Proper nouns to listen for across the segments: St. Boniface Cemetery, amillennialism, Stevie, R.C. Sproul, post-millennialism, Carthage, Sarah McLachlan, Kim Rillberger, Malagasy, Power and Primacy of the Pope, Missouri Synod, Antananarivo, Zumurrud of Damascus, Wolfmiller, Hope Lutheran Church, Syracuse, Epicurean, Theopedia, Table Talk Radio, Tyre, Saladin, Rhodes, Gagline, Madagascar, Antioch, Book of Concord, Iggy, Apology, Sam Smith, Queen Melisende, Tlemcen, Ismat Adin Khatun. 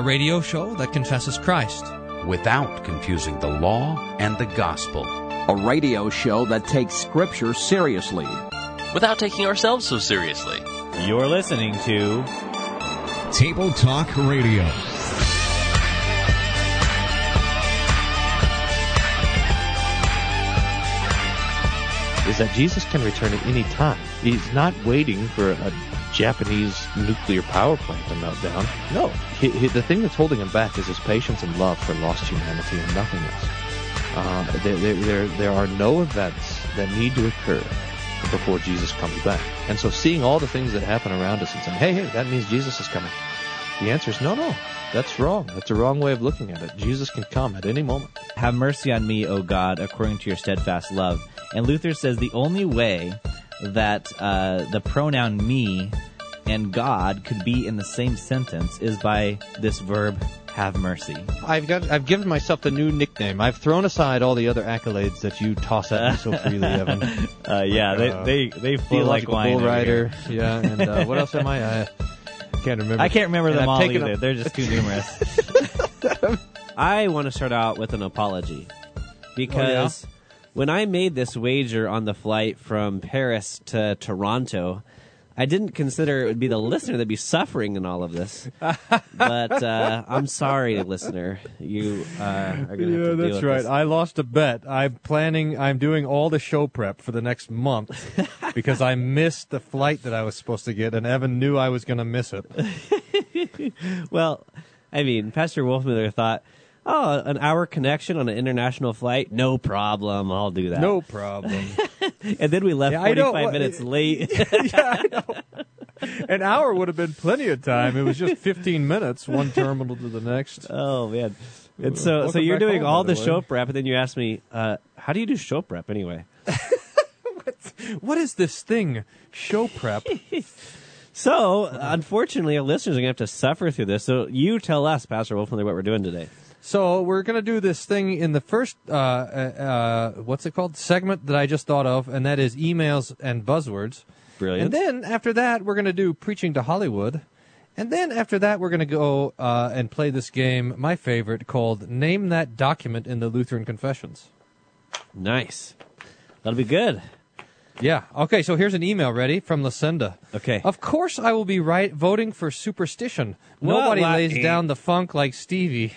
a radio show that confesses Christ without confusing the law and the gospel. A radio show that takes Scripture seriously without taking ourselves so seriously. You're listening to Table Talk Radio. Is that Jesus can return at any time. He's not waiting for a Japanese nuclear power plant to melt down. No. The thing that's holding him back is his patience and love for lost humanity and nothing else. There are no events that need to occur before Jesus comes back. And so seeing all the things that happen around us and saying, hey, that means Jesus is coming. The answer is no. That's wrong. That's a wrong way of looking at it. Jesus can come at any moment. Have mercy on me, O God, according to your steadfast love. And Luther says the only way that the pronoun me and God could be in the same sentence is by this verb, have mercy. I've given myself the new nickname. I've thrown aside all the other accolades that you toss at me so freely, Evan. They feel like wine. Bull rider. Yeah, and what else am I? I can't remember them all either. They're just too numerous. I want to start out with an apology because when I made this wager on the flight from Paris to Toronto, I didn't consider it would be the listener that'd be suffering in all of this. But I'm sorry, listener. You are going to have to deal with this. Yeah, that's right. I lost a bet. I'm doing all the show prep for the next month because I missed the flight that I was supposed to get, and Evan knew I was going to miss it. Well, I mean, Pastor Wolfmiller thought, oh, an hour connection on an international flight? No problem. I'll do that. No problem. And then we left 45 minutes late. Yeah, I know. An hour would have been plenty of time. It was just 15 minutes, one terminal to the next. Oh, man. And so you're doing all the show prep, and then you ask me, how do you do show prep anyway? What is this thing, show prep? So, unfortunately, our listeners are going to have to suffer through this. So you tell us, Pastor Wolfmiller, what we're doing today. So we're going to do this thing in the first, segment that I just thought of, and that is emails and buzzwords. Brilliant. And then after that, we're going to do Preaching to Hollywood. And then after that, we're going to go and play this game, my favorite, called Name That Document in the Lutheran Confessions. Nice. That'll be good. Yeah. Okay, so here's an email ready from Lucinda. Okay. Of course I will be voting for superstition. Nobody lays down the funk like Stevie.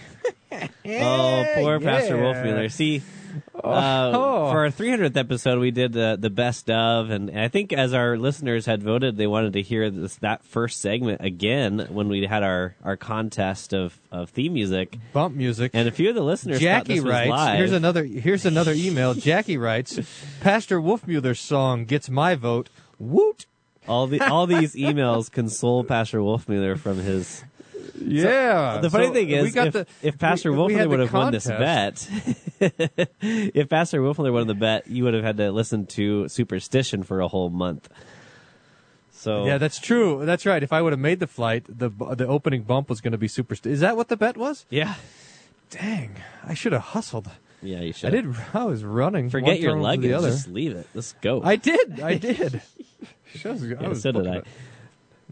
Oh, poor Pastor Wolfmiller. See, for our 300th episode, we did the best of, and I think as our listeners had voted, they wanted to hear that first segment again when we had our contest of theme music. Bump music. And a few of the listeners thought this was live. Here's another email. Jackie writes, Pastor Wolfmuller's song gets my vote. Woot! All these emails console Pastor Wolfmiller from his... Yeah. So the funny thing is, if Pastor Wolfmiller would have won this bet, if Pastor Wolfmiller won the bet, you would have had to listen to Superstition for a whole month. So yeah, that's true. That's right. If I would have made the flight, the opening bump was going to be Superstition. Is that what the bet was? Yeah. Dang, I should have hustled. Yeah, you should. I was running. Forget your luggage. Just leave it. Let's go. I did. So did I.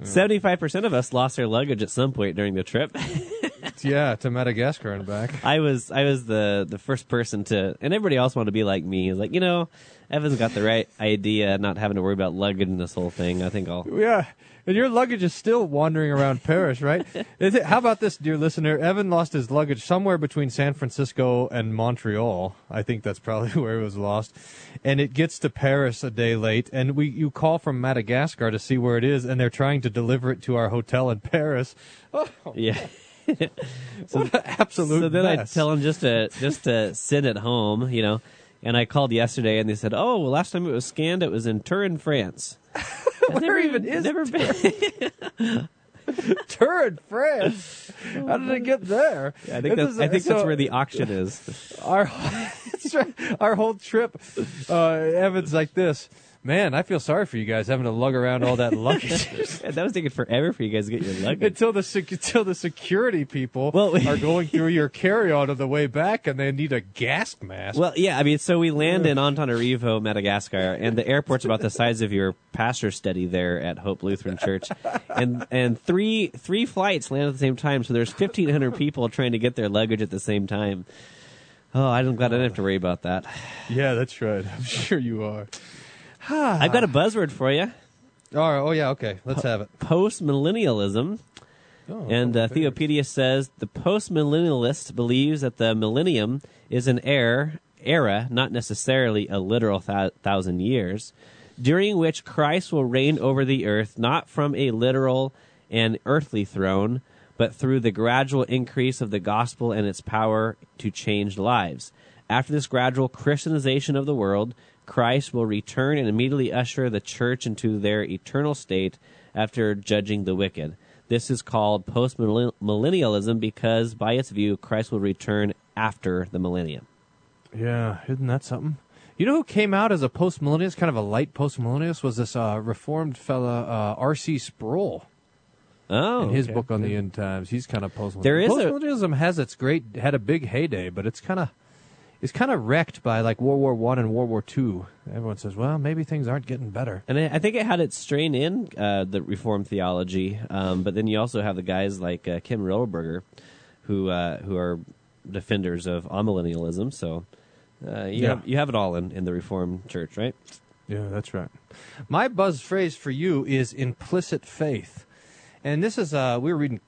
75% of us lost our luggage at some point during the trip. Yeah, to Madagascar and back. I was the first person to, and everybody else wanted to be like me. It was like, Evan's got the right idea, not having to worry about luggage and this whole thing. I think I'll... Yeah, and your luggage is still wandering around Paris, right? How about this, dear listener? Evan lost his luggage somewhere between San Francisco and Montreal. I think that's probably where it was lost. And it gets to Paris a day late, and you call from Madagascar to see where it is, and they're trying to deliver it to our hotel in Paris. Oh, yeah. What an absolute mess. I tell them just to send it home, And I called yesterday, and they said, "Oh, well, last time it was scanned, it was in Turin, France." Where is Turin? Turin, France. How did it get there? Yeah, I think that's where the auction is. Our whole trip, Evan's like this. Man, I feel sorry for you guys having to lug around all that luggage. That was taking forever for you guys to get your luggage. Until the security people are going through your carry-on on the way back, and they need a gas mask. Well, yeah, I mean, so we land in Antananarivo, Madagascar, and the airport's about the size of your pastor study there at Hope Lutheran Church. And three flights land at the same time, so there's 1,500 people trying to get their luggage at the same time. Oh, I'm glad I didn't have to worry about that. Yeah, that's right. I'm sure you are. I've got a buzzword for you. Oh, yeah, okay. Let's have it. Post-millennialism. Oh, and Theopedia says, the post-millennialist believes that the millennium is an era, not necessarily a literal thousand years, during which Christ will reign over the earth, not from a literal and earthly throne, but through the gradual increase of the gospel and its power to change lives. After this gradual Christianization of the world, Christ will return and immediately usher the church into their eternal state after judging the wicked. This is called post-millennialism because, by its view, Christ will return after the millennium. Yeah, isn't that something? You know who came out as a post-millennialist, kind of a light post-millennialist, was this reformed fella, R.C. Sproul. Oh, in his book on the end times, he's kind of post-millennialism. Post-millennialism had a big heyday, but it's kind of wrecked by like World War I and World War II. Everyone says, well, maybe things aren't getting better. And I think it had its strain in the Reformed theology, but then you also have the guys like Kim Rillberger, who are defenders of amillennialism. So you have it all in the Reformed Church, right? Yeah, that's right. My buzz phrase for you is implicit faith. And this is, we were reading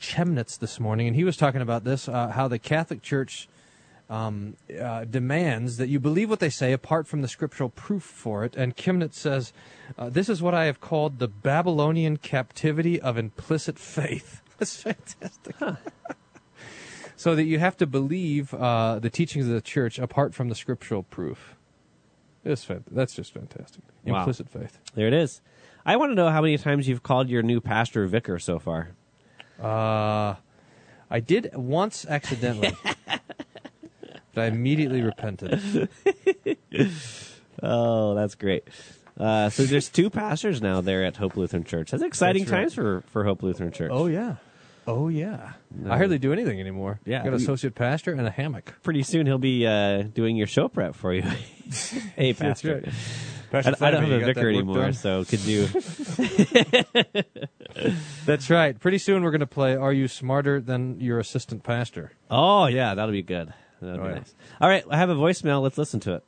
Chemnitz this morning, and he was talking about this, how the Catholic Church demands that you believe what they say apart from the scriptural proof for it. And Chemnitz says, this is what I have called the Babylonian captivity of implicit faith. That's fantastic. Huh. So that you have to believe the teachings of the Church apart from the scriptural proof. That's just fantastic. Implicit faith. There it is. I want to know how many times you've called your new pastor vicar so far. I did once accidentally, but I immediately repented. Oh, that's great. So there's two pastors now there at Hope Lutheran Church. That's exciting times for Hope Lutheran Church. Oh, yeah. I hardly do anything anymore. Yeah, got an associate pastor and a hammock. Pretty soon he'll be doing your show prep for you. Hey, pastor. That's right. I don't have a vicar anymore, so could you? That's right. Pretty soon we're going to play Are You Smarter Than Your Assistant Pastor? Oh, yeah. That'll be good. That'll be nice. All right. I have a voicemail. Let's listen to it.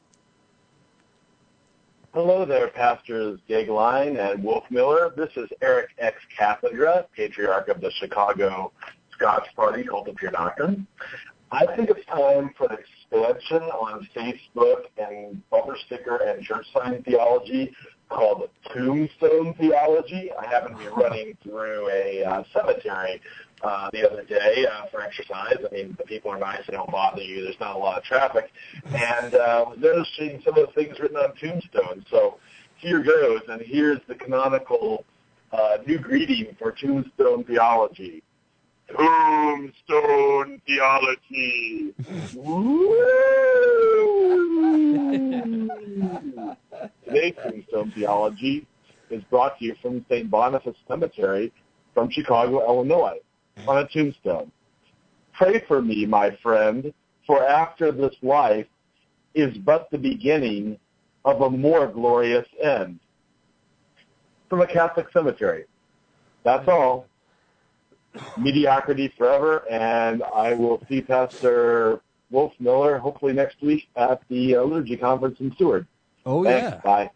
Hello there, Pastors Gagline and Wolf Miller. This is Eric X. Cathedra, Patriarch of the Chicago Scots Party, Cult of Pure Doctrine. I think it's time for the expansion on Facebook and bumper sticker and church sign theology called Tombstone Theology. I happened to be running through a cemetery the other day for exercise. I mean, the people are nice. They don't bother you. There's not a lot of traffic. And I was noticing some of the things written on tombstones. So here goes, and here's the canonical new greeting for Tombstone Theology. Tombstone Theology. Woo! Today's Tombstone Theology is brought to you from St. Boniface Cemetery from Chicago, Illinois, on a tombstone. Pray for me, my friend, for after this life is but the beginning of a more glorious end. From a Catholic cemetery. That's all. Mediocrity forever, and I will see Pastor Wolf Miller hopefully next week at the liturgy conference in Seward. Oh, thanks. Yeah. Bye.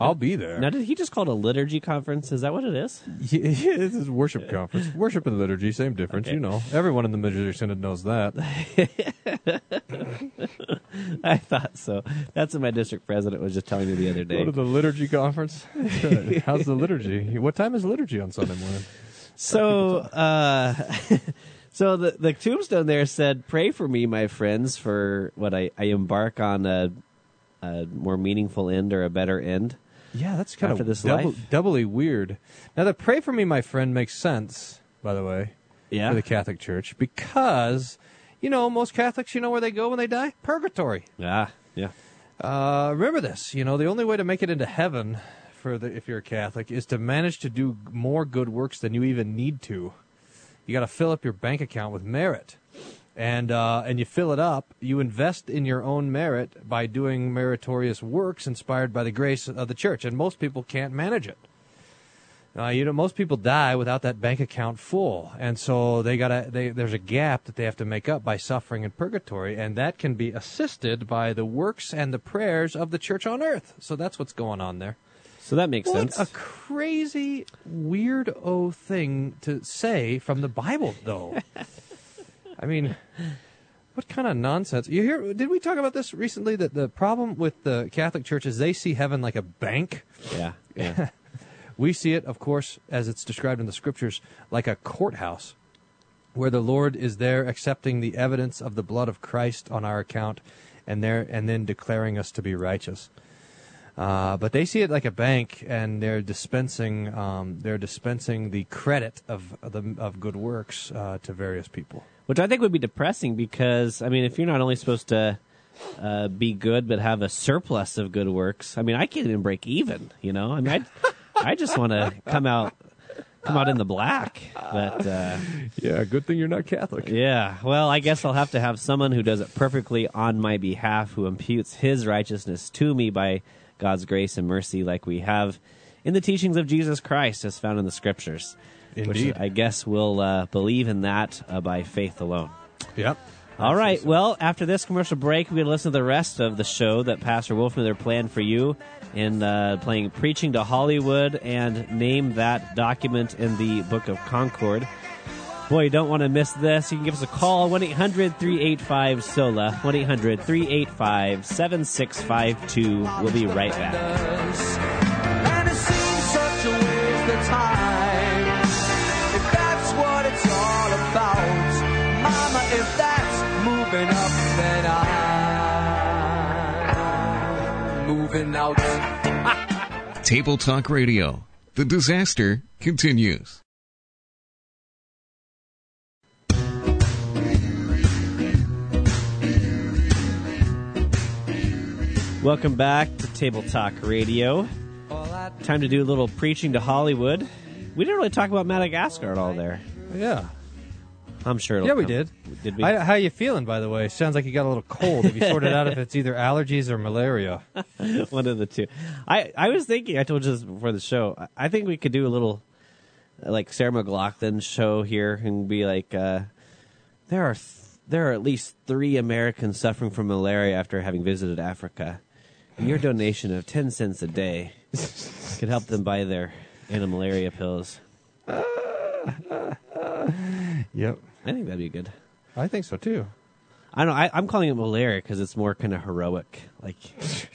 I'll be there. Now, did he just call it a liturgy conference? Is that what it is? Yeah, this is worship conference. Worship and liturgy, same difference, okay. You know. Everyone in the Missouri Synod knows that. I thought so. That's what my district president was just telling me the other day. Go to the liturgy conference. How's the liturgy? What time is liturgy on Sunday morning? So, so the tombstone there said, "Pray for me, my friends, for what I embark on a more meaningful end or a better end." Yeah, that's kind of doubly weird. Now, the "Pray for me, my friend" makes sense, by the way, for the Catholic Church, because most Catholics, where they go when they die? Purgatory. Yeah, yeah. Remember this, you know, the only way to make it into heaven for the, if you're a Catholic, is to manage to do more good works than you even need to. You got to fill up your bank account with merit. And you fill it up, you invest in your own merit by doing meritorious works inspired by the grace of the Church. And most people can't manage it. You know, most people die without that bank account full. And so they gotta, there's a gap that they have to make up by suffering in purgatory. And that can be assisted by the works and the prayers of the Church on earth. So that's what's going on there. So that makes sense. What a crazy, weirdo thing to say from the Bible, though. I mean, what kind of nonsense? You hear? Did we talk about this recently, that the problem with the Catholic Church is they see heaven like a bank? Yeah. We see it, of course, as it's described in the Scriptures, like a courthouse, where the Lord is there accepting the evidence of the blood of Christ on our account and then declaring us to be righteous. But they see it like a bank, and they're dispensing the credit of good works to various people, which I think would be depressing because, I mean, if you're not only supposed to be good but have a surplus of good works, I mean, I can't even break even. You know, I mean, I just want to come out in the black. But yeah, good thing you're not Catholic. Yeah, well, I guess I'll have to have someone who does it perfectly on my behalf, who imputes his righteousness to me by God's grace and mercy, like we have in the teachings of Jesus Christ as found in the Scriptures. Indeed. Which I guess we'll believe in that by faith alone. Yep. All right. So. Well, after this commercial break, we're going to listen to the rest of the show that Pastor Wolfmiller planned for you in playing Preaching to Hollywood and Name That Document in the Book of Concord. Boy, you don't want to miss this. You can give us a call, 1-800-385-SOLA, 1-800-385-7652. We'll be right back. And it seems such a waste of time. If that's what it's all about, Mama, if that's moving up, then I'm moving out. Table Talk Radio. The disaster continues. Welcome back to Table Talk Radio. Time to do a little preaching to Hollywood. We didn't really talk about Madagascar at all there. Yeah. I'm sure it'll come. Did we? How are you feeling, by the way? Sounds like you got a little cold. Have you sorted out if it's either allergies or malaria? One of the two. I was thinking, I told you this before the show, I think we could do a little, like, Sarah McLachlan show here and be like, there are at least 3 Americans suffering from malaria after having visited Africa. Your donation of 10 cents a day could help them buy their anti-malaria pills. Yep. I think that'd be good. I think so, too. I don't know. I'm calling it malaria because it's more kind of heroic. Like,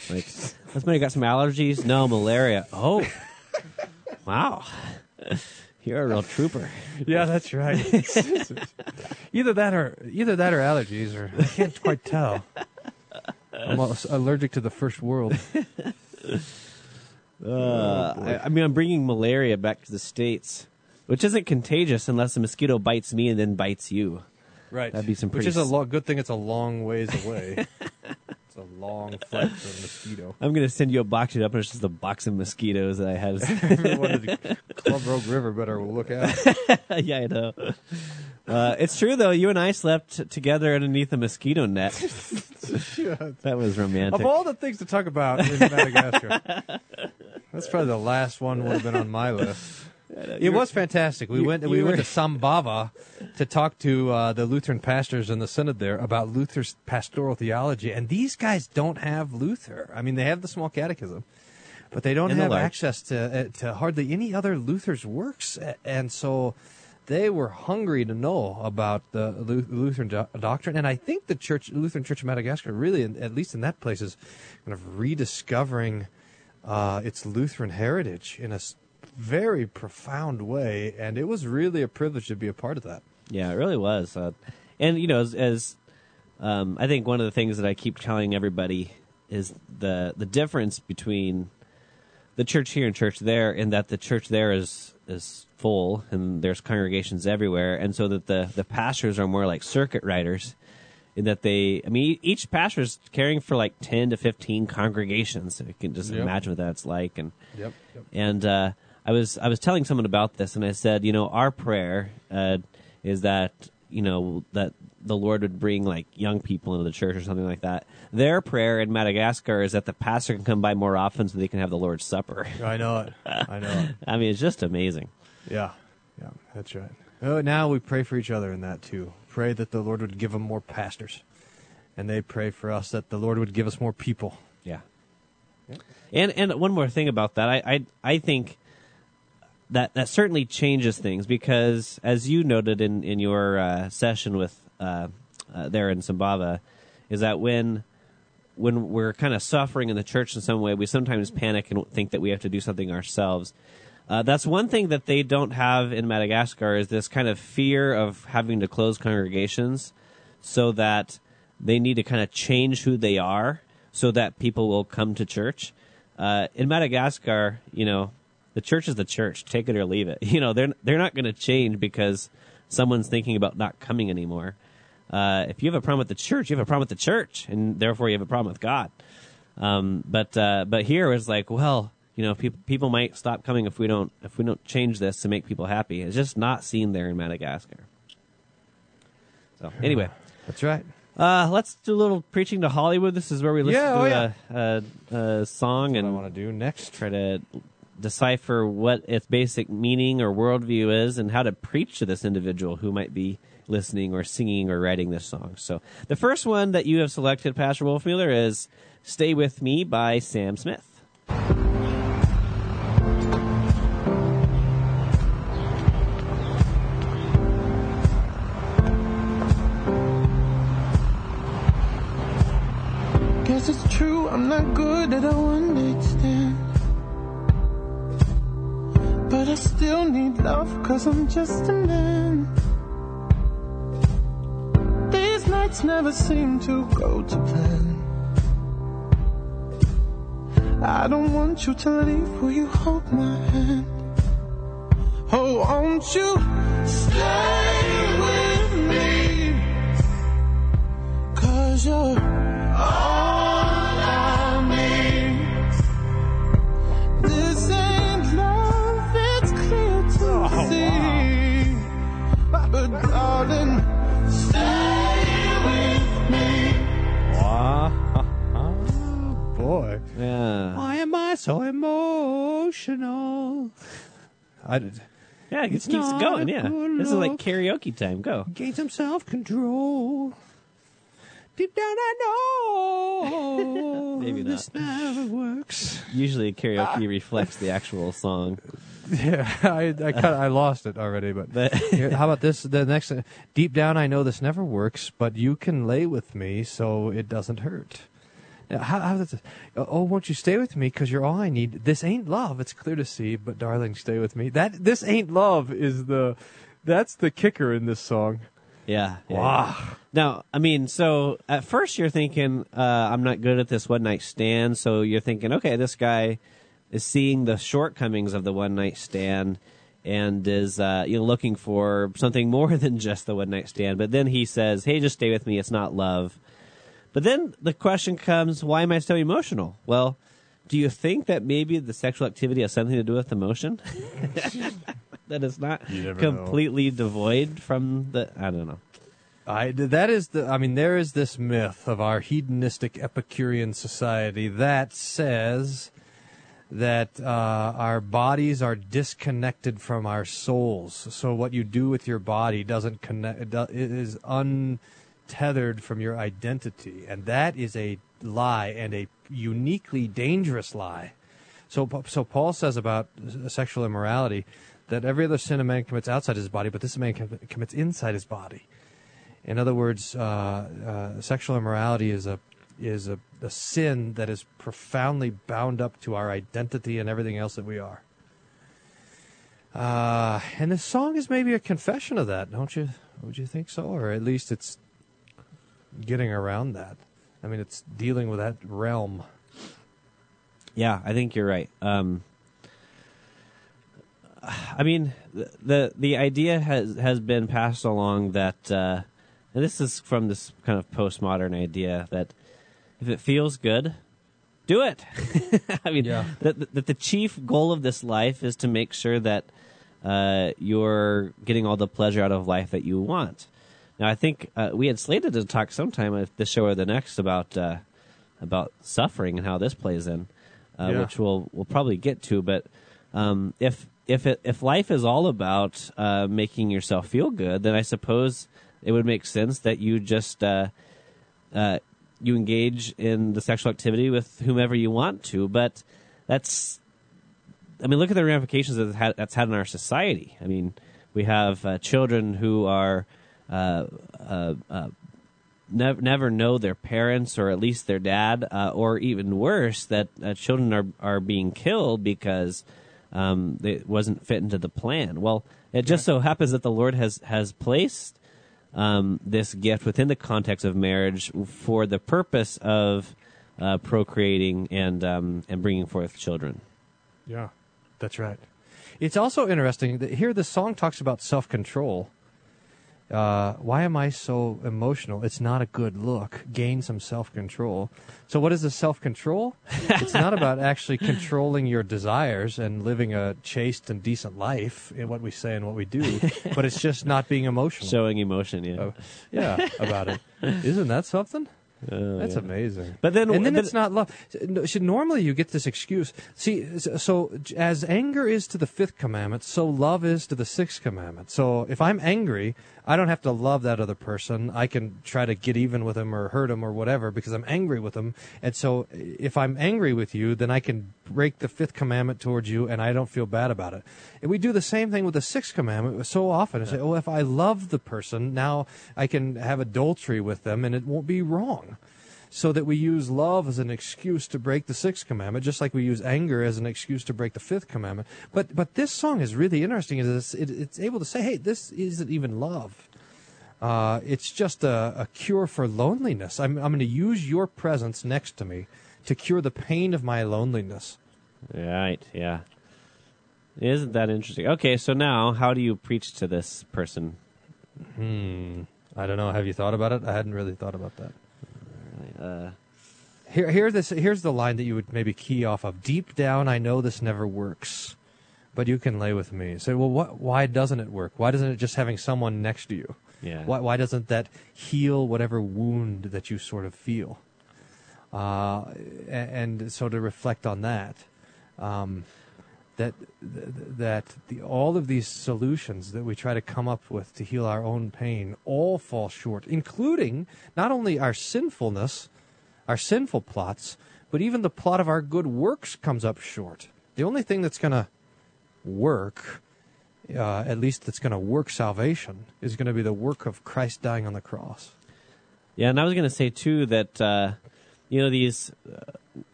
this man got some allergies. No, malaria. Oh, wow. You're a real trooper. Yeah, that's right. either that or allergies, or I can't quite tell. I'm allergic to the first world. I'm bringing malaria back to the States, which isn't contagious unless a mosquito bites me and then bites you. Right. That'd be some pretty... Which is good thing it's a long ways away. It's a long flight for a mosquito. I'm going to send you a box it up, and it's just a box of mosquitoes that I have. Everyone in the Club Rogue River better look out. Yeah, I know. It's true, though. You and I slept together underneath a mosquito net. That was romantic. Of all the things to talk about in Madagascar, that's probably the last one would have been on my list. It was fantastic. We went to Sambava to talk to the Lutheran pastors in the synod there about Luther's pastoral theology. And these guys don't have Luther. I mean, they have the small catechism, but they don't have access to hardly any other Luther's works. And so... they were hungry to know about the Lutheran doctrine, and I think the Lutheran Church of Madagascar, really, at least in that place, is kind of rediscovering its Lutheran heritage in a very profound way, and it was really a privilege to be a part of that. Yeah, it really was. And, you know, as I think one of the things that I keep telling everybody is the difference between the church here and church there, in that the church there is full and there's congregations everywhere, and so that the pastors are more like circuit riders, in that they, I mean, each pastor is caring for like 10 to 15 congregations. So you can just imagine what that's like. And and I was telling someone about this, and I said, you know, our prayer is that, you know, that the Lord would bring like young people into the church or something like that. Their prayer in Madagascar is that the pastor can come by more often so they can have the Lord's Supper. I know it. I know it. I mean, it's just amazing. Yeah. Yeah, that's right. Oh, now we pray for each other in that too. Pray that the Lord would give them more pastors, and they pray for us that the Lord would give us more people. Yeah. Yeah. And one more thing about that, I think that certainly changes things, because as you noted in your session with there in Sambava, is that when we're kind of suffering in the church in some way, we sometimes panic and think that we have to do something ourselves. That's one thing that they don't have in Madagascar, is this kind of fear of having to close congregations, so that they need to kind of change who they are so that people will come to church. In Madagascar, you know, the church is the church. Take it or leave it. You know, they're not going to change because someone's thinking about not coming anymore. If you have a problem with the church, you have a problem with the church, and therefore you have a problem with God. But here it's like, well, you know, people might stop coming if we don't change this to make people happy. It's just not seen there in Madagascar. So anyway, that's right. Let's do a little preaching to Hollywood. This is where we listen to a song, and I want to do next try to decipher what its basic meaning or worldview is, and how to preach to this individual who might be listening or singing or writing this song. So the first one that you have selected, Pastor Wolfmuller, is "Stay With Me" by Sam Smith. I'm not good at I understand, but I still need love, 'cause I'm just a man. These nights never seem to go to plan. I don't want you to leave, will you hold my hand? Oh, won't you stay with me, 'cause you're all but darling, stay with me. Oh, boy. Yeah. Why am I so emotional? It just keeps going, yeah. This is like karaoke time. Go. Gain some self-control. Deep down I know maybe not. This never works. Usually karaoke reflects the actual song. Yeah, I lost it already. But how about this? The next, deep down I know this never works, but you can lay with me so it doesn't hurt. Now, how does this? Oh, won't you stay with me? 'Cause you're all I need. This ain't love. It's clear to see, but darling, stay with me. That this ain't love is that's the kicker in this song. Yeah. Wow. Yeah. Now, I mean, so at first you're thinking, I'm not good at this one-night stand. So you're thinking, okay, this guy is seeing the shortcomings of the one-night stand and is looking for something more than just the one-night stand. But then he says, hey, just stay with me. It's not love. But then the question comes, why am I so emotional? Well, do you think that maybe the sexual activity has something to do with emotion? That it's not completely devoid from the... I don't know. There is this myth of our hedonistic Epicurean society that says that our bodies are disconnected from our souls. So what you do with your body doesn't connect; it is untethered from your identity, and that is a lie, and a uniquely dangerous lie. So Paul says about sexual immorality that every other sin a man commits outside his body, but this man commits inside his body. In other words, sexual immorality is a sin that is profoundly bound up to our identity and everything else that we are. And this song is maybe a confession of that, don't you? Would you think so? Or at least it's getting around that. I mean, it's dealing with that realm. Yeah, I think you're right. I mean, the idea has been passed along that And this is from this kind of postmodern idea that if it feels good, do it. I mean, that the chief goal of this life is to make sure that you're getting all the pleasure out of life that you want. Now, I think we had slated to talk sometime, if this show or the next, about suffering and how this plays in, which we'll probably get to. But if life is all about making yourself feel good, then I suppose it would make sense that you just you engage in the sexual activity with whomever you want to. But that's, I mean, look at the ramifications that that's had in our society. I mean, we have children who are never know their parents, or at least their dad, or even worse, that children are being killed because it wasn't fit into the plan. Well, it just so happens that the Lord has placed this gift within the context of marriage for the purpose of procreating and bringing forth children. Yeah, that's right. It's also interesting that here the song talks about self-control. Why am I so emotional? It's not a good look. Gain some self-control. So what is the self-control? It's not about actually controlling your desires and living a chaste and decent life in what we say and what we do, but it's just not being emotional. Showing emotion, about it. Isn't that something? That's amazing. But then it's not love. So normally you get this excuse. See, so as anger is to the fifth commandment, so love is to the sixth commandment. So if I'm angry, I don't have to love that other person. I can try to get even with him or hurt him or whatever because I'm angry with him. And so if I'm angry with you, then I can break the fifth commandment towards you and I don't feel bad about it. And we do the same thing with the sixth commandment so often. I say, if I love the person, now I can have adultery with them and it won't be wrong. So that we use love as an excuse to break the sixth commandment, just like we use anger as an excuse to break the fifth commandment. But this song is really interesting. It's able to say, hey, this isn't even love. It's just a cure for loneliness. I'm going to use your presence next to me to cure the pain of my loneliness. Right, yeah. Isn't that interesting? Okay, so now how do you preach to this person? I don't know. Have you thought about it? I hadn't really thought about that. Here's the line that you would maybe key off of. Deep down, I know this never works, but you can lay with me. Say, well, why doesn't it work? Why doesn't it just having someone next to you? Yeah. Why doesn't that heal whatever wound that you sort of feel? And so to reflect on that, all of these solutions that we try to come up with to heal our own pain all fall short, including not only our sinfulness, our sinful plots, but even the plot of our good works comes up short. The only thing that's going to work, at least that's going to work salvation, is going to be the work of Christ dying on the cross. Yeah, and I was going to say, too, that these...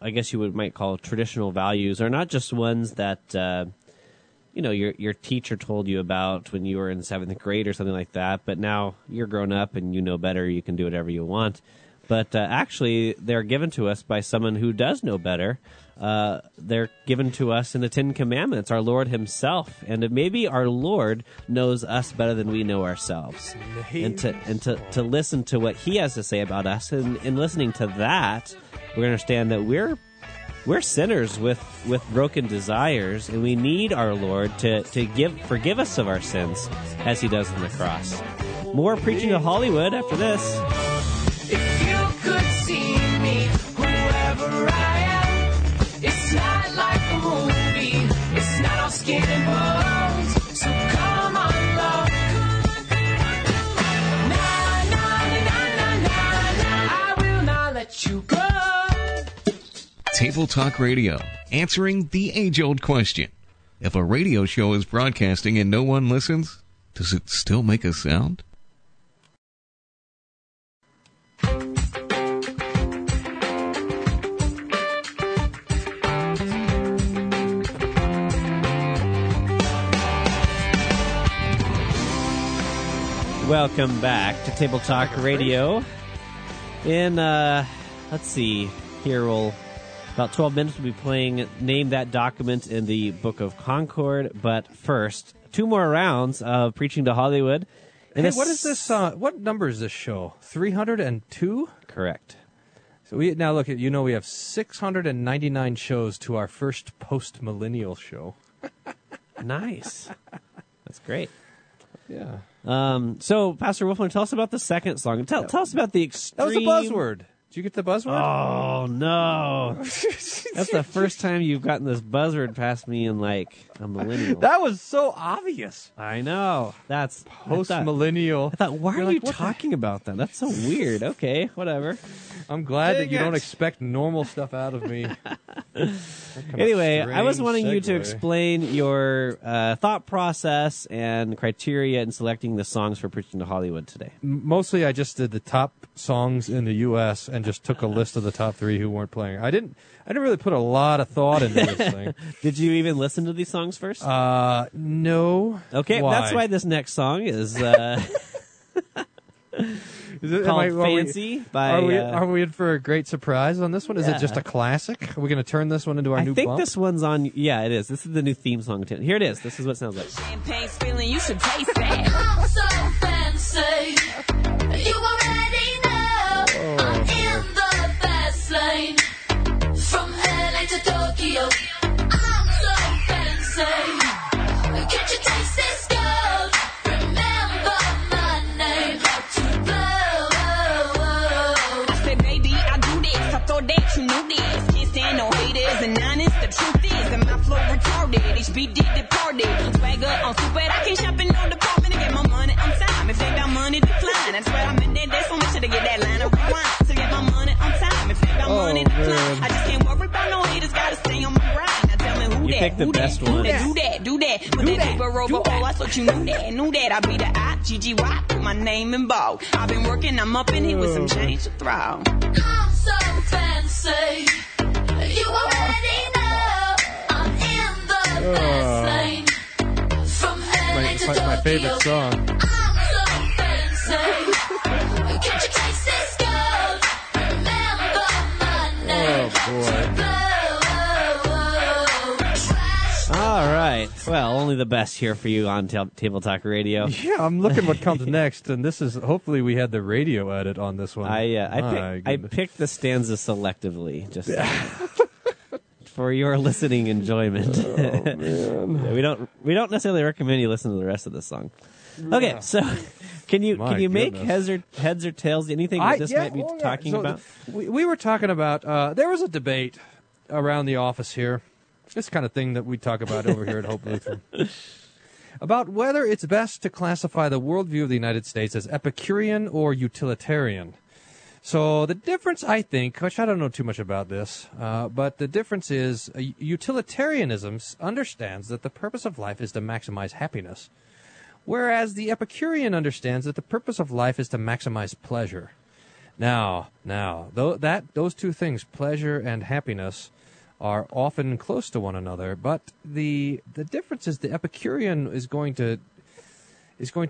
I guess you might call traditional values are not just ones that, your teacher told you about when you were in seventh grade or something like that, but now you're grown up and you know better, you can do whatever you want. But actually, they're given to us by someone who does know better. They're given to us in the Ten Commandments, our Lord himself. And maybe our Lord knows us better than we know ourselves. And to listen to what he has to say about us, and in listening to that, we understand that we're sinners with broken desires, and we need our Lord to forgive us of our sins as he does on the cross. More Preaching to Hollywood after this. If you could see me, whoever I am, it's not like a movie, it's not all skin and bones, so come on, love. Na, na, na, na, na, na, I will not let you go. Table Talk Radio, answering the age-old question. If a radio show is broadcasting and no one listens, does it still make a sound? Welcome back to Table Talk Radio. In, let's see, here we'll... About 12 minutes, we'll be playing Name That Document in the Book of Concord. But first, two more rounds of Preaching to Hollywood. And hey, what is this? What number is this show? 302? Correct. So we now look at, you know, we have 699 shows to our first post-millennial show. Nice. That's great. Yeah. So, Pastor Wolfman, tell us about the second song. Tell us about the extreme... That was a buzzword. Did you get the buzzword? Oh, no. That's the first time you've gotten this buzzword past me in, like, a millennial. That was so obvious. I know. That's... Post-millennial. I thought why are you talking about that? That's so weird. Okay, whatever. I'm glad that you don't expect normal stuff out of me. Anyway, I was wanting you to explain your thought process and criteria in selecting the songs for Preaching to Hollywood today. Mostly I just did the top songs in the U.S. and just took a list of the top three who weren't playing. I didn't really put a lot of thought into this thing. Did you even listen to these songs first? No. Okay, that's why this next song is... Is it called Fancy? Are we in for a great surprise on this one? Is it just a classic? Are we going to turn this one into our new bump? I think this one's on... Yeah, it is. This is the new theme song. Here it is. This is what it sounds like. Champagne spilling, you should taste it. I'm so fancy. You already know. I'm in the fast lane. From LA to Tokyo. I'm so fancy. Can't you taste this gold? Remember my name. You know this, can't stand no haters, and honest, the truth is that my flow retarded, HBD departed, swagger on super, I can't shop in no department to get my money on time, if ain't got money, decline, that's what I'm in there, that's so much to get that line of rewind, to get my money on time, if ain't got money, decline, I just can't worry about no haters, gotta stay on my grind. You picked the best one. Do that. Put that paper over all. I thought you knew that. I be the IGGY. Put my name in bold. I've been working. I'm up in here with some change to throw. I'm so fancy. You already know. I'm in the best lane. From LA to Tokyo. My favorite song. I'm so fancy. Can't you taste this gold? Remember my name. Oh boy. All right. Well, only the best here for you on Table Talk Radio. Yeah, I'm looking what comes next, and this is hopefully we had the radio edit on this one. I picked the stanza selectively just for your listening enjoyment. Oh, man. we don't necessarily recommend you listen to the rest of the song. Okay, so can you make heads or tails anything that this might be talking about? We were talking about there was a debate around the office here. This kind of thing that we talk about over here at Hope Lutheran. About whether it's best to classify the worldview of the United States as Epicurean or utilitarian. So the difference, I think, which I don't know too much about this, but the difference is utilitarianism understands that the purpose of life is to maximize happiness, whereas the Epicurean understands that the purpose of life is to maximize pleasure. Now, those two things, pleasure and happiness, are often close to one another, but the difference is the Epicurean is going to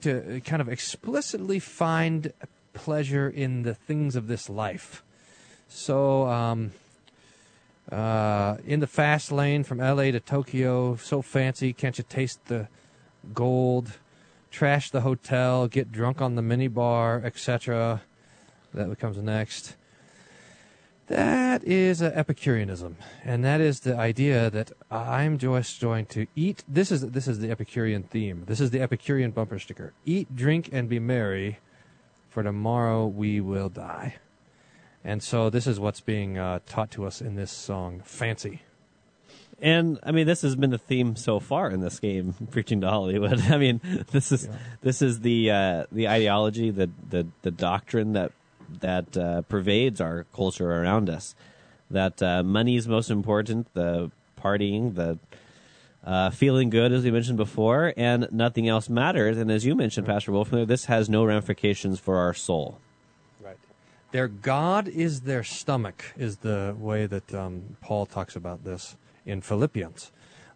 kind of explicitly find pleasure in the things of this life. So in the fast lane from LA to Tokyo, so fancy, can't you taste the gold, trash the hotel, get drunk on the minibar, etc. That comes next. That is Epicureanism, and that is the idea that I'm just going to eat. This is the Epicurean theme. This is the Epicurean bumper sticker. Eat, drink, and be merry, for tomorrow we will die. And so this is what's being taught to us in this song, Fancy. And, I mean, this has been the theme so far in this game, Preaching to Hollywood. I mean, this is the ideology, the doctrine that pervades our culture around us, that money is most important, the partying, the feeling good, as we mentioned before, and nothing else matters. And as you mentioned, Pastor Wolfner, this has no ramifications for our soul. Right. Their God is their stomach is the way that Paul talks about this in Philippians.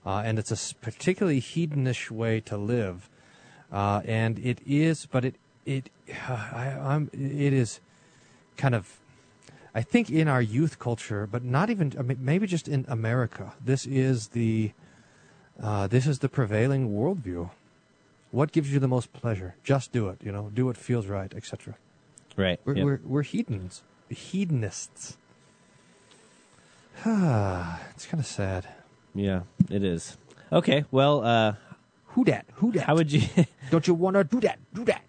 And it's a particularly hedonish way to live. And it is, but it is... kind of, I think, in our youth culture, but not even, I mean, maybe just in America, this is the prevailing worldview. What gives you the most pleasure? Just do it, you know. Do what feels right, etc. Right. We're hedons. Hedonists. It's kind of sad. Yeah, it is. Okay, well... Who dat? How would you... Don't you want to do that? Do that.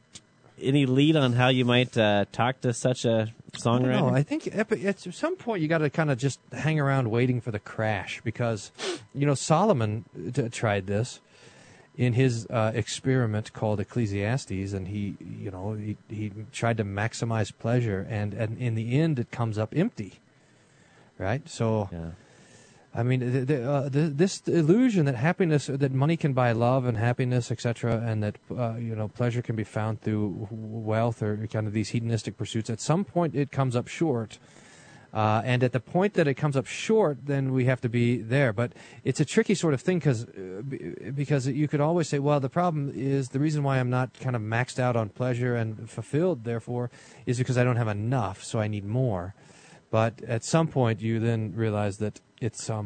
Any lead on how you might talk to such a songwriter? No, I think at some point you got to kind of just hang around waiting for the crash because, you know, Solomon tried this in his experiment called Ecclesiastes, and he tried to maximize pleasure, and in the end it comes up empty, right? So... Yeah. I mean, this illusion that happiness, that money can buy love and happiness, etc., and that pleasure can be found through wealth or kind of these hedonistic pursuits. At some point, it comes up short, and at the point that it comes up short, then we have to be there. But it's a tricky sort of thing because you could always say, well, the problem is the reason why I'm not kind of maxed out on pleasure and fulfilled, therefore, is because I don't have enough, so I need more. But at some point, you then realize that. It's there's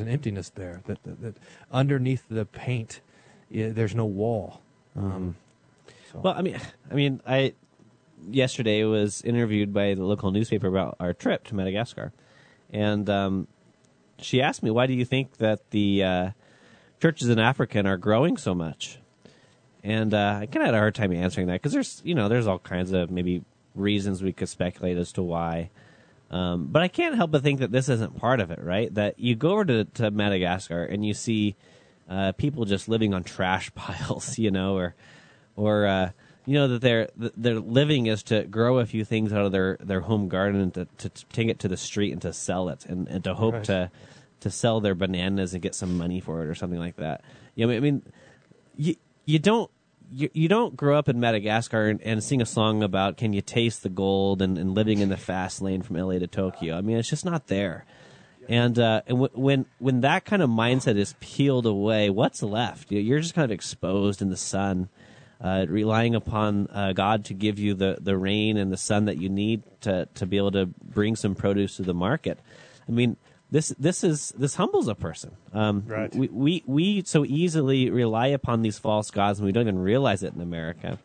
an emptiness there that underneath the paint, there's no wall. So. Well, I yesterday was interviewed by the local newspaper about our trip to Madagascar, and she asked me, "Why do you think that the churches in Africa are growing so much?" And I kind of had a hard time answering that because there's all kinds of maybe reasons we could speculate as to why. But I can't help but think that this isn't part of it, right? That you go over to Madagascar and you see people just living on trash piles, or that their living is to grow a few things out of their home garden and to take it to the street and to sell it and to hope to sell their bananas and get some money for it or something like that. You know, I mean, you don't grow up in Madagascar and sing a song about can you taste the gold and living in the fast lane from LA to Tokyo. I mean, it's just not there. And when that kind of mindset is peeled away, what's left? You're just kind of exposed in the sun, relying upon God to give you the rain and the sun that you need to be able to bring some produce to the market. I mean, This humbles a person. Right. We so easily rely upon these false gods, and we don't even realize it in America,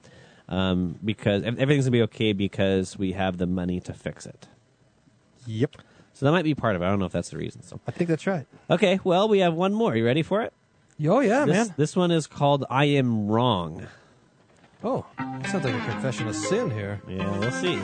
because everything's gonna be okay because we have the money to fix it. Yep. So that might be part of it. I don't know if that's the reason. So I think that's right. Okay. Well, we have one more. You ready for it? Oh yeah, man. This one is called "I Am Wrong." Oh, that sounds like a confession of sin here. Yeah, we'll see.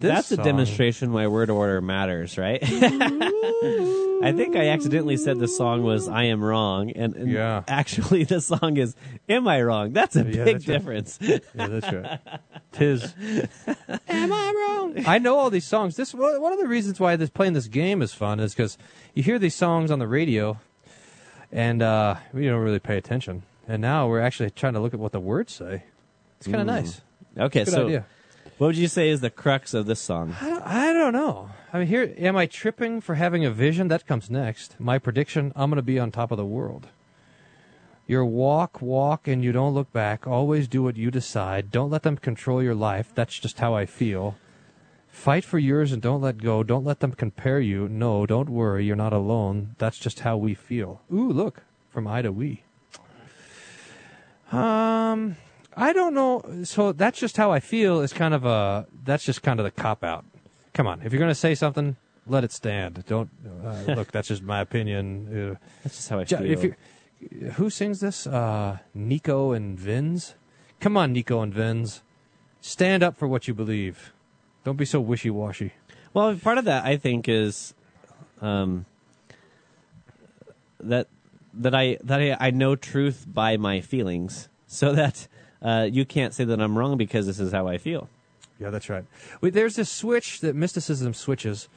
That's song. A demonstration why word order matters, right? I think I accidentally said the song was "I Am Wrong," and yeah. Actually the song is "Am I Wrong?" That's a big difference. Right. Yeah, that's right. Tis. Am I wrong? I know all these songs. This one of the reasons why playing this game is fun is because you hear these songs on the radio, and we don't really pay attention. And now we're actually trying to look at what the words say. It's kind of nice. Okay, it's a good idea. What would you say is the crux of this song? I don't know. I mean, here, am I tripping for having a vision? That comes next. My prediction, I'm going to be on top of the world. Your walk, and you don't look back. Always do what you decide. Don't let them control your life. That's just how I feel. Fight for yours and don't let go. Don't let them compare you. No, don't worry. You're not alone. That's just how we feel. Ooh, look. From I to we. I don't know. So that's just how I feel is kind of a, that's just kind of the cop-out. Come on. If you're going to say something, let it stand. Don't, look, that's just my opinion. That's just how I feel. Who sings this? Nico and Vince? Come on, Nico and Vince. Stand up for what you believe. Don't be so wishy-washy. Well, part of that, I think, is that I know truth by my feelings, so that you can't say that I'm wrong because this is how I feel. Yeah, that's right. There's this switch that mysticism switches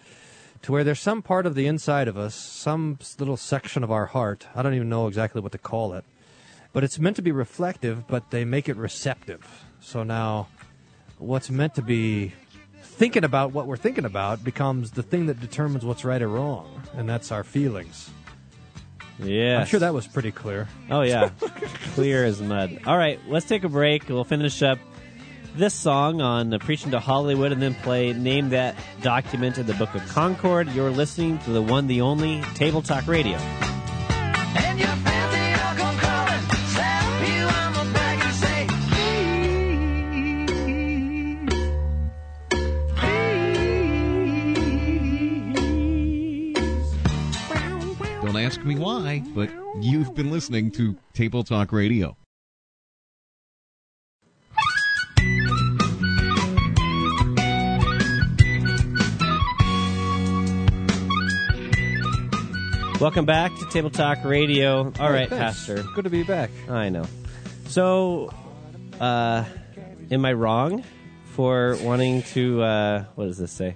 to where there's some part of the inside of us, some little section of our heart. I don't even know exactly what to call it. But it's meant to be reflective, but they make it receptive. So now what's meant to be thinking about what we're thinking about becomes the thing that determines what's right or wrong, and that's our feelings. Yeah, I'm sure that was pretty clear. Oh yeah, clear as mud. All right, let's take a break. We'll finish up this song on Preaching to Hollywood, and then play Name That Document in the Book of Concord. You're listening to the one, the only Table Talk Radio. And your family all gonna call and slap you on the back and say, don't ask me why, but you've been listening to Table Talk Radio. Welcome back to Table Talk Radio. All right, Pastor. Good to be back. I know. So, am I wrong for wanting to, what does this say?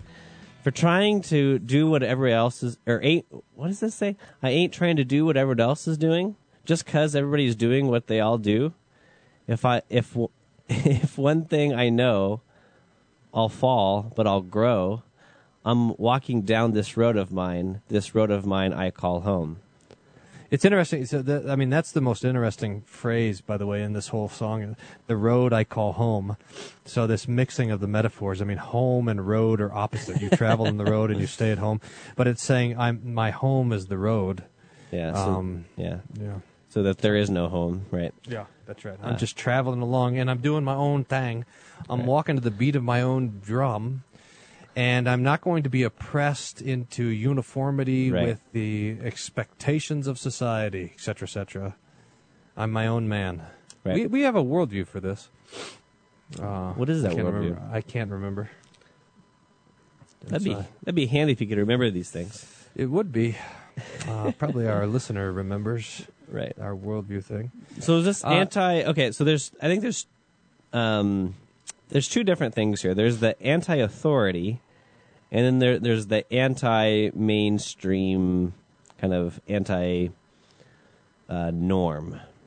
For trying to do what everybody else is, or ain't, what does this say? I ain't trying to do what everybody else is doing, just because everybody's doing what they all do. If one thing I know, I'll fall, but I'll grow. I'm walking down this road of mine I call home. It's interesting. So that's the most interesting phrase, by the way, in this whole song, the road I call home. So this mixing of the metaphors, home and road are opposite. You travel on the road and you stay at home. But it's saying my home is the road. Yeah. So, yeah. So that there is no home, right? Yeah, that's right. I'm just traveling along, and I'm doing my own thing. I'm walking to the beat of my own drum. And I'm not going to be oppressed into uniformity with the expectations of society, et cetera, et cetera. I'm my own man. Right. We have a worldview for this. What is that worldview? I can't remember. That'd be handy if you could remember these things. It would be. Probably our listener remembers our worldview thing. So is this there's two different things here. There's the anti-authority, and then there's the anti-mainstream, kind of anti-norm,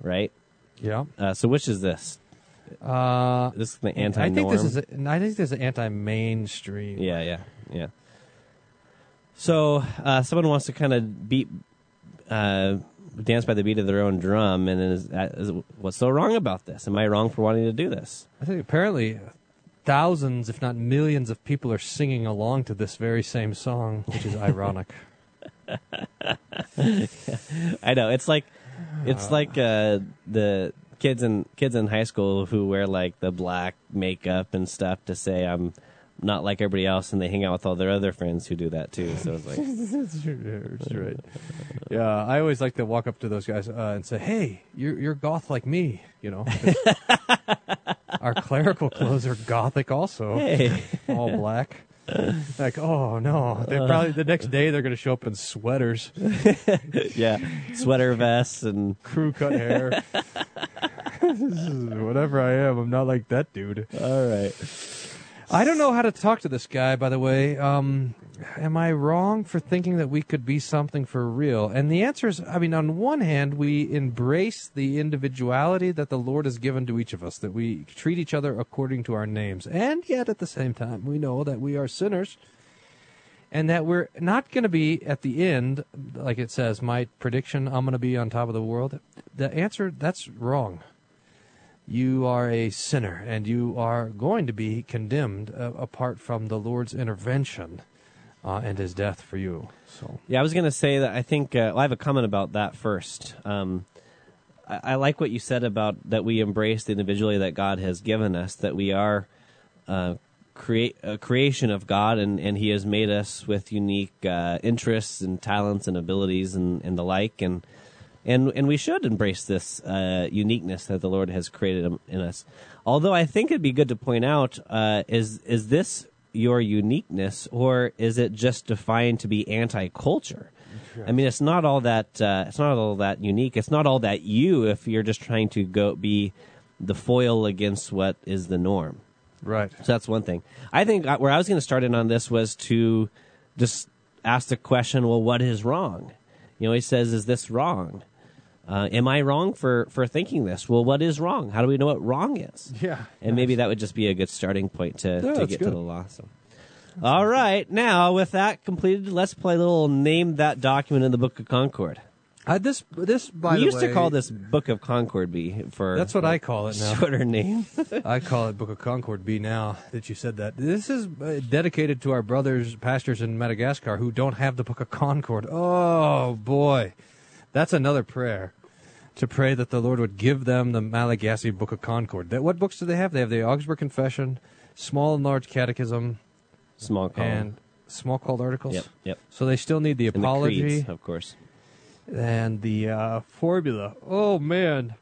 right? Yeah. So which is this? This is the anti-norm. I think this is anti-mainstream. Yeah. So someone wants to kind of dance by the beat of their own drum, and is what's so wrong about this? Am I wrong for wanting to do this? I think apparently thousands, if not millions, of people are singing along to this very same song, which is ironic. I know. It's like the kids in high school who wear like the black makeup and stuff to say I'm not like everybody else, and they hang out with all their other friends who do that too. So it's like, that's right. Yeah, I always like to walk up to those guys and say, "Hey, you're goth like me," you know. Our clerical clothes are gothic, also, all black. Like, oh no! They probably the next day they're going to show up in sweaters. Yeah, sweater vests and crew cut hair. Whatever I am, I'm not like that dude. All right. I don't know how to talk to this guy, by the way. Am I wrong for thinking that we could be something for real? And the answer is, on one hand, we embrace the individuality that the Lord has given to each of us, that we treat each other according to our names. And yet, at the same time, we know that we are sinners and that we're not going to be, at the end, like it says, my prediction, I'm going to be on top of the world. The answer, that's wrong. you are a sinner, and you are going to be condemned apart from the Lord's intervention and his death for you. So, yeah, I was going to say that I think I have a comment about that first. I like what you said about that we embrace the individuality that God has given us, that we are a creation of God, and he has made us with unique interests and talents and abilities and the like, and we should embrace this uniqueness that the Lord has created in us. Although I think it'd be good to point out, is this your uniqueness, or is it just defined to be anti-culture? Yes. I mean, it's not all that unique. It's not all that you, if you're just trying to go be the foil against what is the norm. Right. So that's one thing. I think where I was going to start in on this was to just ask the question, well, what is wrong? You know, he says, is this wrong? Am I wrong for thinking this? Well, what is wrong? How do we know what wrong is? Yeah. And maybe that would just be a good starting point to get good to the law. So. All right. Now, with that completed, let's play a little Name That Document in the Book of Concord. This by the way... We used to call this Book of Concord B for... That's what I call it now. Shorter name. I call it Book of Concord B now that you said that. This is dedicated to our brothers, pastors in Madagascar who don't have the Book of Concord. Oh, boy. That's another prayer, to pray that the Lord would give them the Malagasy Book of Concord. What books do they have? They have the Augsburg Confession, Small and Large Catechism... Small called. And small called articles? Yep. So they still need the Apology. And the creeds, of course. And the Formula. Oh, man.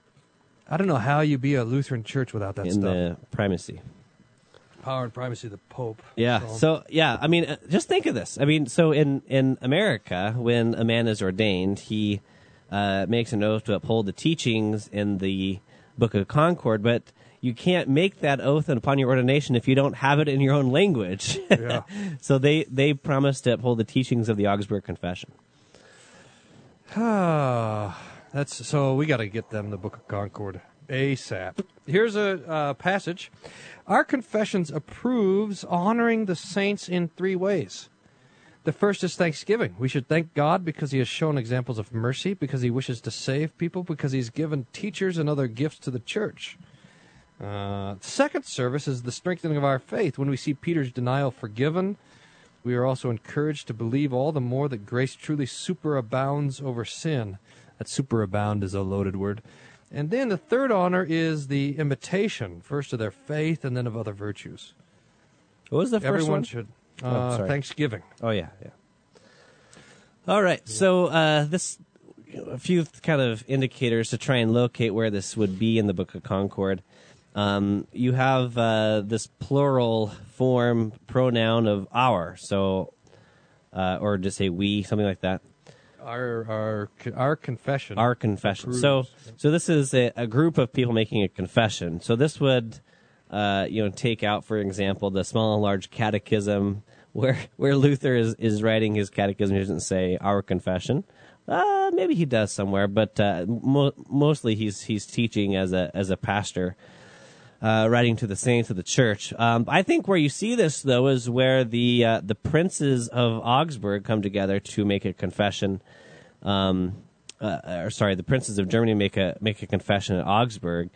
I don't know how you be a Lutheran church without that stuff. And the Primacy. Power and Primacy of the Pope. Yeah. So yeah, I mean, just think of this. I mean, so in America, when a man is ordained, he makes an oath to uphold the teachings in the Book of Concord, but... You can't make that oath upon your ordination if you don't have it in your own language. Yeah. So they promised to uphold the teachings of the Augsburg Confession. So we got to get them the Book of Concord ASAP. Here's a passage. Our confessions approves honoring the saints in three ways. The first is thanksgiving. We should thank God because he has shown examples of mercy, because he wishes to save people, because he's given teachers and other gifts to the church. Second service is the strengthening of our faith. When we see Peter's denial forgiven, we are also encouraged to believe all the more that grace truly superabounds over sin. That superabound is a loaded word. And then the third honor is the imitation, first of their faith and then of other virtues. What was the first one? Everyone should. Thanksgiving. Oh, yeah. All right, so this... A few kind of indicators to try and locate where this would be in the Book of Concord. You have this plural form pronoun of our, so or just say we, something like that. Our confession. Our confession. So this is a group of people making a confession. So this would take out, for example, the Small and Large Catechism, where Luther is writing his catechism. He doesn't say our confession. Maybe he does somewhere, but mostly he's teaching as a pastor, writing to the saints of the church. I think where you see this though is where the princes of Augsburg come together to make a confession. The princes of Germany make a confession at Augsburg.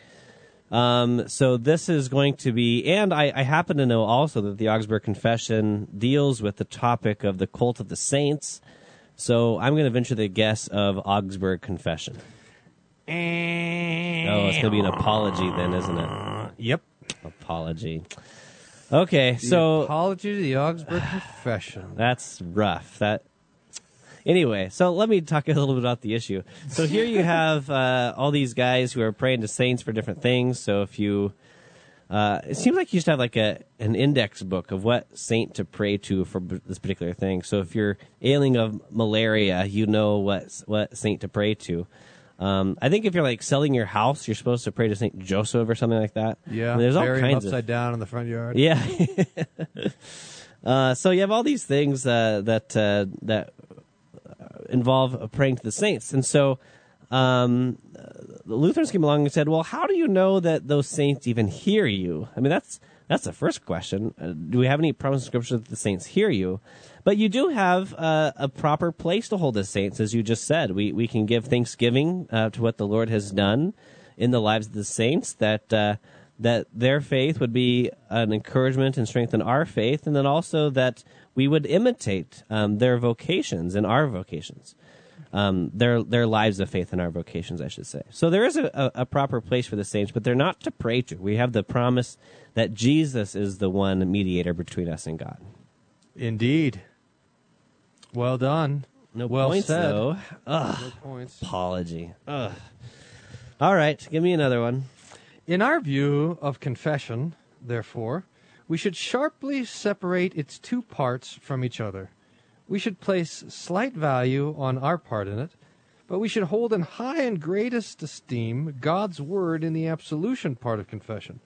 So this is going to be, and I happen to know also that the Augsburg Confession deals with the topic of the cult of the saints. So I'm going to venture the guess of Augsburg Confession. Oh, it's going to be an apology then, isn't it? Yep. Apology. Okay, so... Apology to the Augsburg Confession. That's rough. Anyway, so let me talk a little bit about the issue. So here you have all these guys who are praying to saints for different things. So if you... it seems like you used to have like an index book of what saint to pray to for this particular thing. So if you're ailing of malaria, you know what saint to pray to. I think if you're like selling your house, you're supposed to pray to Saint Joseph or something like that. Yeah, and there's all kinds upside down in the front yard. Yeah. So you have all these things that involve praying to the saints, and so. The Lutherans came along and said, well, how do you know that those saints even hear you? I mean, that's the first question. Do we have any promise in Scripture that the saints hear you? But you do have a proper place to hold the saints, as you just said. We can give thanksgiving to what the Lord has done in the lives of the saints, that that their faith would be an encouragement and strengthen our faith, and then also that we would imitate their vocations and our vocations, their lives of faith and our vocations, I should say. So there is a proper place for the saints, but they're not to pray to. We have the promise that Jesus is the one mediator between us and God. Indeed. Well done. No well points, said. Though. Ugh. No points. Apology. Ugh. All right, give me another one. In our view of confession, therefore, we should sharply separate its two parts from each other. We should place slight value on our part in it, but we should hold in high and greatest esteem God's word in the absolution part of confession.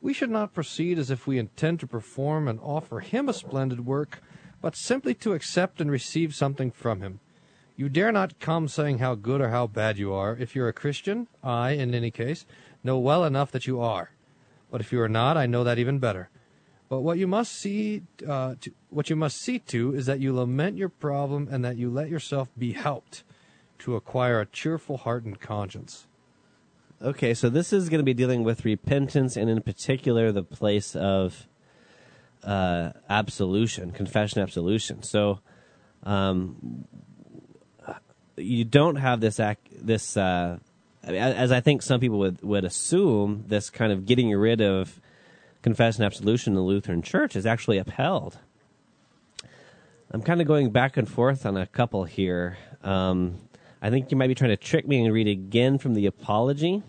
We should not proceed as if we intend to perform and offer him a splendid work, but simply to accept and receive something from him. You dare not come saying how good or how bad you are. If you're a Christian, I, in any case, know well enough that you are. But if you are not, I know that even better. But what you must see, to is that you lament your problem and that you let yourself be helped to acquire a cheerful heart and conscience. Okay, so this is going to be dealing with repentance, and in particular the place of absolution, confession, absolution. So, you don't have this as I think some people would assume, this kind of getting rid of confession absolution in the Lutheran Church is actually upheld. I'm kind of going back and forth on a couple here. I think you might be trying to trick me and read again from the Apology,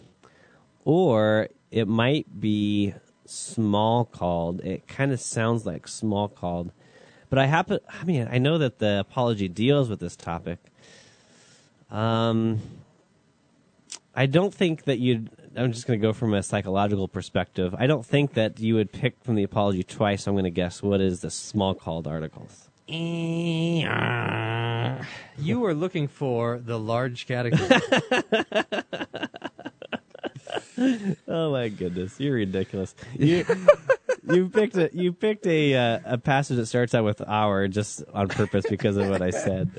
or it might be small called. It kind of sounds like small called, but I know that the Apology deals with this topic. I don't think that I'm just going to go from a psychological perspective. I don't think that you would pick from the Apology twice. I'm going to guess, what is the small called articles? You were looking for the large catechism. Oh my goodness, you're ridiculous. You picked a passage that starts out with "our" just on purpose because of what I said.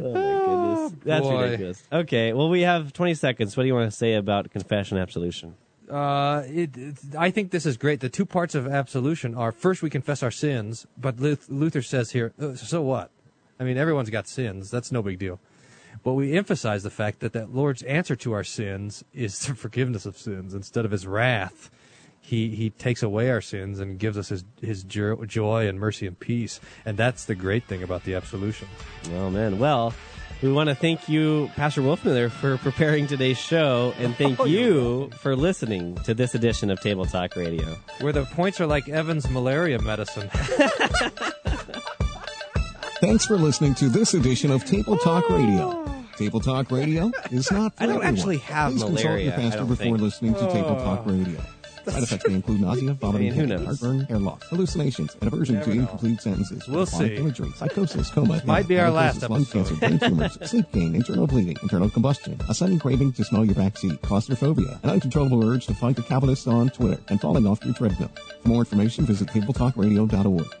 Oh, my goodness. That's ridiculous. Okay, well, we have 20 seconds. What do you want to say about confession and absolution? I think this is great. The two parts of absolution are, first, we confess our sins, but Luther says here, so what? I mean, everyone's got sins. That's no big deal. But we emphasize the fact that Lord's answer to our sins is the forgiveness of sins. Instead of his wrath, he takes away our sins and gives us his joy and mercy and peace. And that's the great thing about the absolution. Oh, man. Well, we want to thank you, Pastor Wolfmiller, for preparing today's show. And thank you for listening to this edition of Table Talk Radio, where the points are like Evan's malaria medicine. Thanks for listening to this edition of Table Talk Radio. Table Talk Radio is not for everyone. Actually have Please malaria. Consult your pastor before listening to Table Talk Radio. Side effects may include nausea, vomiting, headache, heartburn, hair loss, hallucinations, and aversion to incomplete sentences. We'll see. Imagery, psychosis, coma, might be our last episode. Lung cancer, brain tumors, sleep gain, internal bleeding, internal combustion, a sudden craving to smell your backseat, claustrophobia, an uncontrollable urge to fight the Calvinists on Twitter, and falling off your treadmill. For more information, visit tabletalkradio.org.